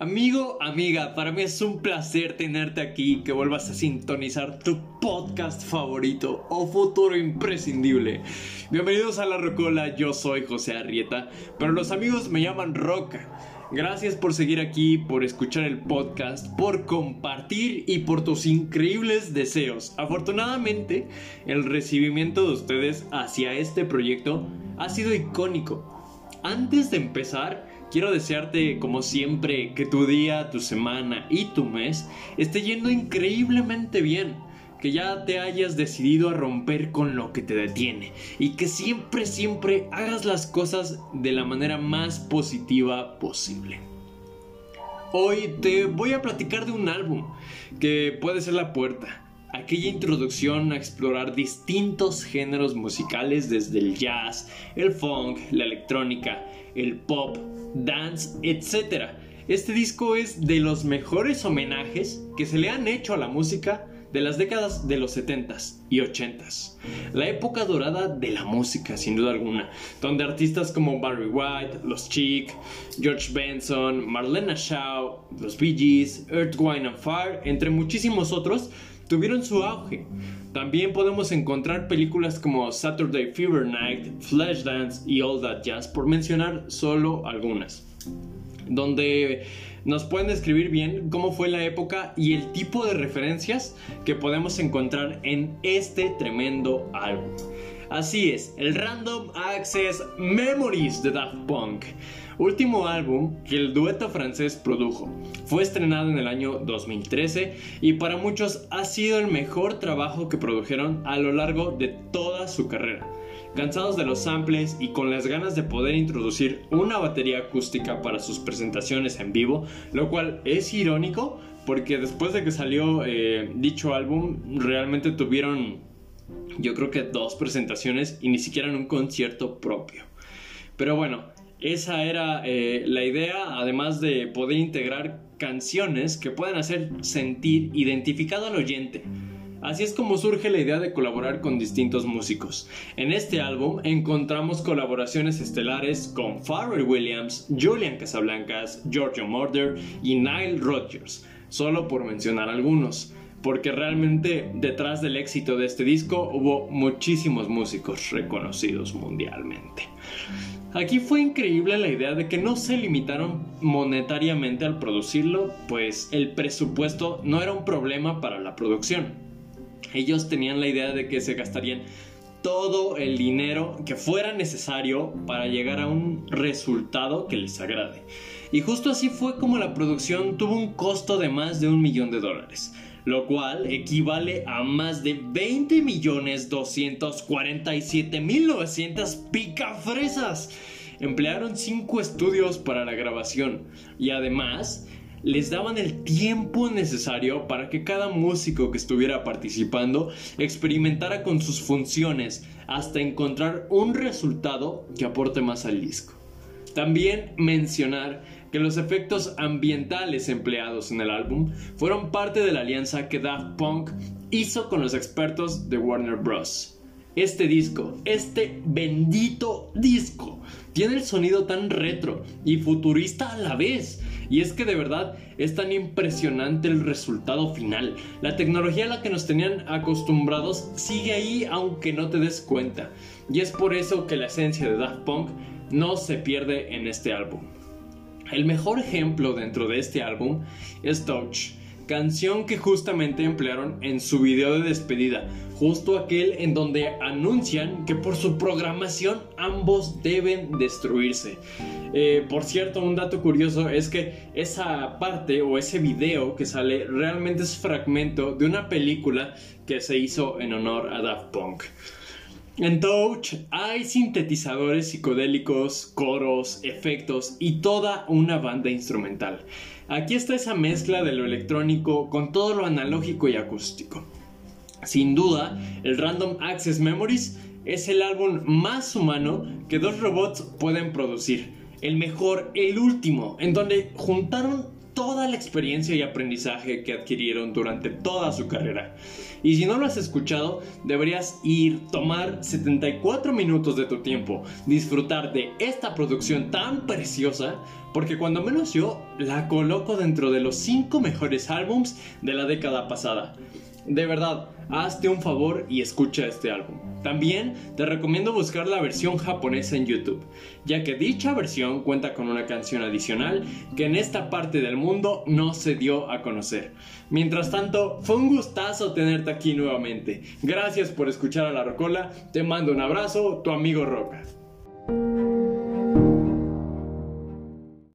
Amigo, amiga, para mí es un placer tenerte aquí, que vuelvas a sintonizar tu podcast favorito o futuro imprescindible. Bienvenidos a La Rocola, yo soy José Arrieta, pero los amigos me llaman Roca. Gracias por seguir aquí, por escuchar el podcast, por compartir y por tus increíbles deseos. Afortunadamente, el recibimiento de ustedes hacia este proyecto ha sido icónico. Antes de empezar, quiero desearte, como siempre, que tu día, tu semana y tu mes esté yendo increíblemente bien, que ya te hayas decidido a romper con lo que te detiene y que siempre, siempre hagas las cosas de la manera más positiva posible. Hoy te voy a platicar de un álbum que puede ser La Puerta, aquella introducción a explorar distintos géneros musicales desde el jazz, el funk, la electrónica, el pop, dance, etc. Este disco es de los mejores homenajes que se le han hecho a la música de las décadas de los 70s y 80s, la época dorada de la música sin duda alguna, donde artistas como Barry White, los Chic, George Benson, Marlena Shaw, los Bee Gees, Earth, Wind and Fire, entre muchísimos otros, tuvieron su auge. También podemos encontrar películas como Saturday Night Fever, Flashdance y All That Jazz, por mencionar solo algunas, donde nos pueden describir bien cómo fue la época y el tipo de referencias que podemos encontrar en este tremendo álbum. Así es, el Random Access Memories de Daft Punk, último álbum que el dueto francés produjo. Fue estrenado en el año 2013 y para muchos ha sido el mejor trabajo que produjeron a lo largo de toda su carrera. Cansados de los samples y con las ganas de poder introducir una batería acústica para sus presentaciones en vivo, lo cual es irónico porque después de que salió dicho álbum realmente tuvieron, yo creo que 2 presentaciones y ni siquiera en un concierto propio. Pero bueno, esa era la idea, además de poder integrar canciones que puedan hacer sentir identificado al oyente. Así es como surge la idea de colaborar con distintos músicos. En este álbum encontramos colaboraciones estelares con Pharrell Williams, Julian Casablancas, Giorgio Moroder y Nile Rodgers, solo por mencionar algunos, porque realmente detrás del éxito de este disco hubo muchísimos músicos reconocidos mundialmente. Aquí fue increíble la idea de que no se limitaron monetariamente al producirlo, pues el presupuesto no era un problema para la producción. Ellos tenían la idea de que se gastarían todo el dinero que fuera necesario para llegar a un resultado que les agrade. Y justo así fue como la producción tuvo un costo de más de $1 millón. Lo cual equivale a más de 20.247.900 picafresas. Emplearon 5 estudios para la grabación y además les daban el tiempo necesario para que cada músico que estuviera participando experimentara con sus funciones hasta encontrar un resultado que aporte más al disco. También mencionar que los efectos ambientales empleados en el álbum fueron parte de la alianza que Daft Punk hizo con los expertos de Warner Bros. Este disco, este bendito disco, tiene el sonido tan retro y futurista a la vez. Y es que de verdad es tan impresionante el resultado final. La tecnología a la que nos tenían acostumbrados sigue ahí aunque no te des cuenta. Y es por eso que la esencia de Daft Punk no se pierde en este álbum. El mejor ejemplo dentro de este álbum es Touch, canción que justamente emplearon en su video de despedida, justo aquel en donde anuncian que por su programación ambos deben destruirse. Por cierto, un dato curioso es que esa parte o ese video que sale realmente es fragmento de una película que se hizo en honor a Daft Punk. En Touch hay sintetizadores psicodélicos, coros, efectos y toda una banda instrumental. Aquí está esa mezcla de lo electrónico con todo lo analógico y acústico. Sin duda, el Random Access Memories es el álbum más humano que 2 robots pueden producir. El mejor, el último, en donde juntaron toda la experiencia y aprendizaje que adquirieron durante toda su carrera. Y si no lo has escuchado, deberías ir, tomar 74 minutos de tu tiempo, disfrutar de esta producción tan preciosa, porque cuando menos yo la coloco dentro de los 5 mejores álbums de la década pasada. De verdad, hazte un favor y escucha este álbum. También te recomiendo buscar la versión japonesa en YouTube, ya que dicha versión cuenta con una canción adicional que en esta parte del mundo no se dio a conocer. Mientras tanto, fue un gustazo tenerte aquí nuevamente. Gracias por escuchar a La Rocola, te mando un abrazo, tu amigo Roca.